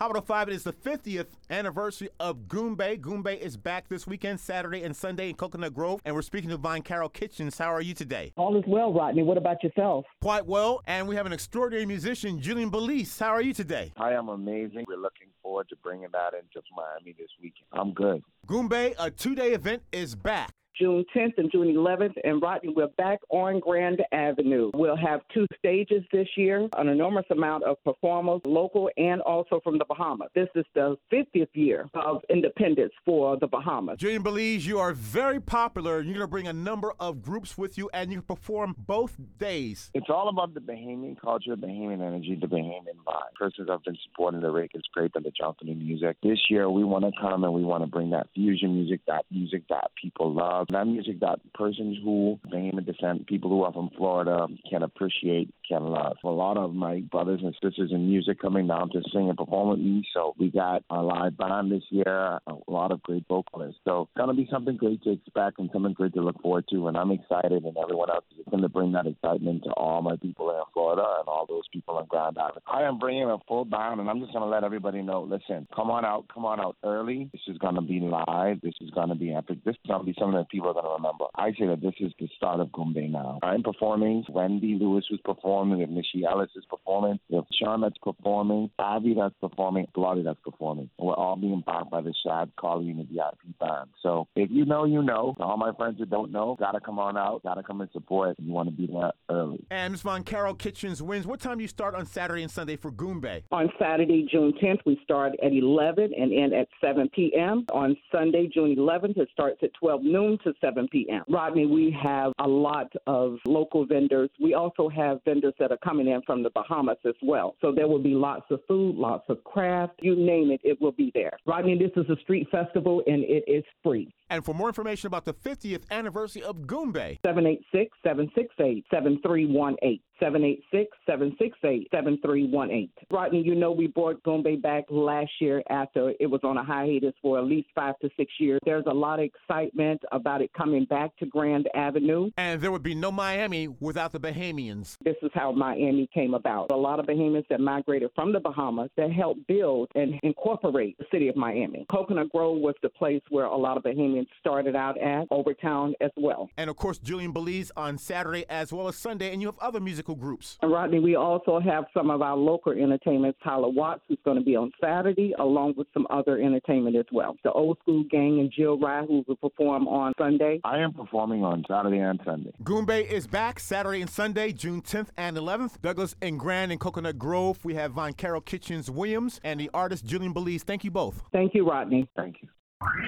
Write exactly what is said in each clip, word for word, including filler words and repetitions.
Hot one oh five, it is the fiftieth anniversary of Goombay. Goombay is back this weekend, Saturday and Sunday in Coconut Grove, and we're speaking to Vine Carroll Kitchens. How are you today? All is well, Rodney. What about yourself? Quite well, and we have an extraordinary musician, Julian Belize. How are you today? I am amazing. We're looking forward to bringing that into Miami this weekend. I'm good. Goombay, a two-day event, is back. June tenth and June eleventh, and Rodney, we're back on Grand Avenue. We'll have two stages this year, an enormous amount of performers, local and also from the Bahamas. This is the fiftieth year of independence for the Bahamas. Julian Belize, you are very popular. You're going to bring a number of groups with you, and you perform both days. It's all about the Bahamian culture, Bahamian energy, the Bahamian vibe. First, as I've been supporting the Reagan's Crepe and the Jonathan music. This year, we want to come and we want to bring that fusion music, that music that people love. That music that persons who, Bahamian descent, people who are from Florida can appreciate, can love. A lot of my brothers and sisters in music coming down to sing and perform with me. So we got a live band this year, a lot of great vocalists. So it's going to be something great to expect and something great to look forward to. And I'm excited, and everyone else is going to bring that excitement to all my people in Florida and all those people in Grand Avenue. I am bringing a full band, and I'm just going to let everybody know, listen, come on out, come on out early. This is going to be live. This is going to be epic. This is going to be something that people are going to remember. I say that this is the start of Goombay now. I'm performing. Wendy Lewis is performing. If Missy Ellis is performing. If Sean that's performing. Ivy that's performing. Claudia that's performing. We're all being backed by the Shad calling and the V I P band. So if you know, you know. All my friends that don't know, got to come on out. Got to come and support. You want to be there early. And Miz Vaughn Carol Kitchens wins. What time do you start on Saturday and Sunday for Goombay? On Saturday, June tenth, we start at eleven and end at seven p.m. On Sunday, June eleventh, it starts at twelve noon to seven p.m. Rodney, we have a lot of local vendors. We also have vendors that are coming in from the Bahamas as well. So there will be lots of food, lots of craft. You name it, it will be there. Rodney, this is a street festival, and it is free. And for more information about the fiftieth anniversary of Goombay, seven eight six, seven six eight, seven three one eight. seven eight six, seven six eight, seven three one eight. Rodney, you know we brought Goombay back last year after it was on a hiatus for at least five to six years. There's a lot of excitement about it coming back to Grand Avenue. And there would be no Miami without the Bahamians. This is how Miami came about. A lot of Bahamians that migrated from the Bahamas that helped build and incorporate the city of Miami. Coconut Grove was the place where a lot of Bahamians started out at, over town as well. And, of course, Julian Belize on Saturday as well as Sunday, and you have other musical groups. And Rodney, we also have some of our local entertainments, Tyler Watts, who's going to be on Saturday, along with some other entertainment as well. The Old School Gang and Jill Rai, who will perform on Sunday. I am performing on Saturday and Sunday. Goombay is back Saturday and Sunday, June tenth and eleventh. Douglas and Grand and Coconut Grove. We have Vine Carroll Kitchens Williams and the artist Julian Belize. Thank you both. Thank you, Rodney. Thank you.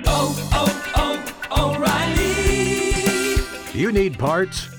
Oh, oh, oh, O'Reilly. You need parts?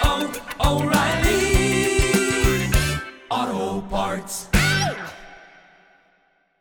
oh, oh, O'Reilly Auto Parts.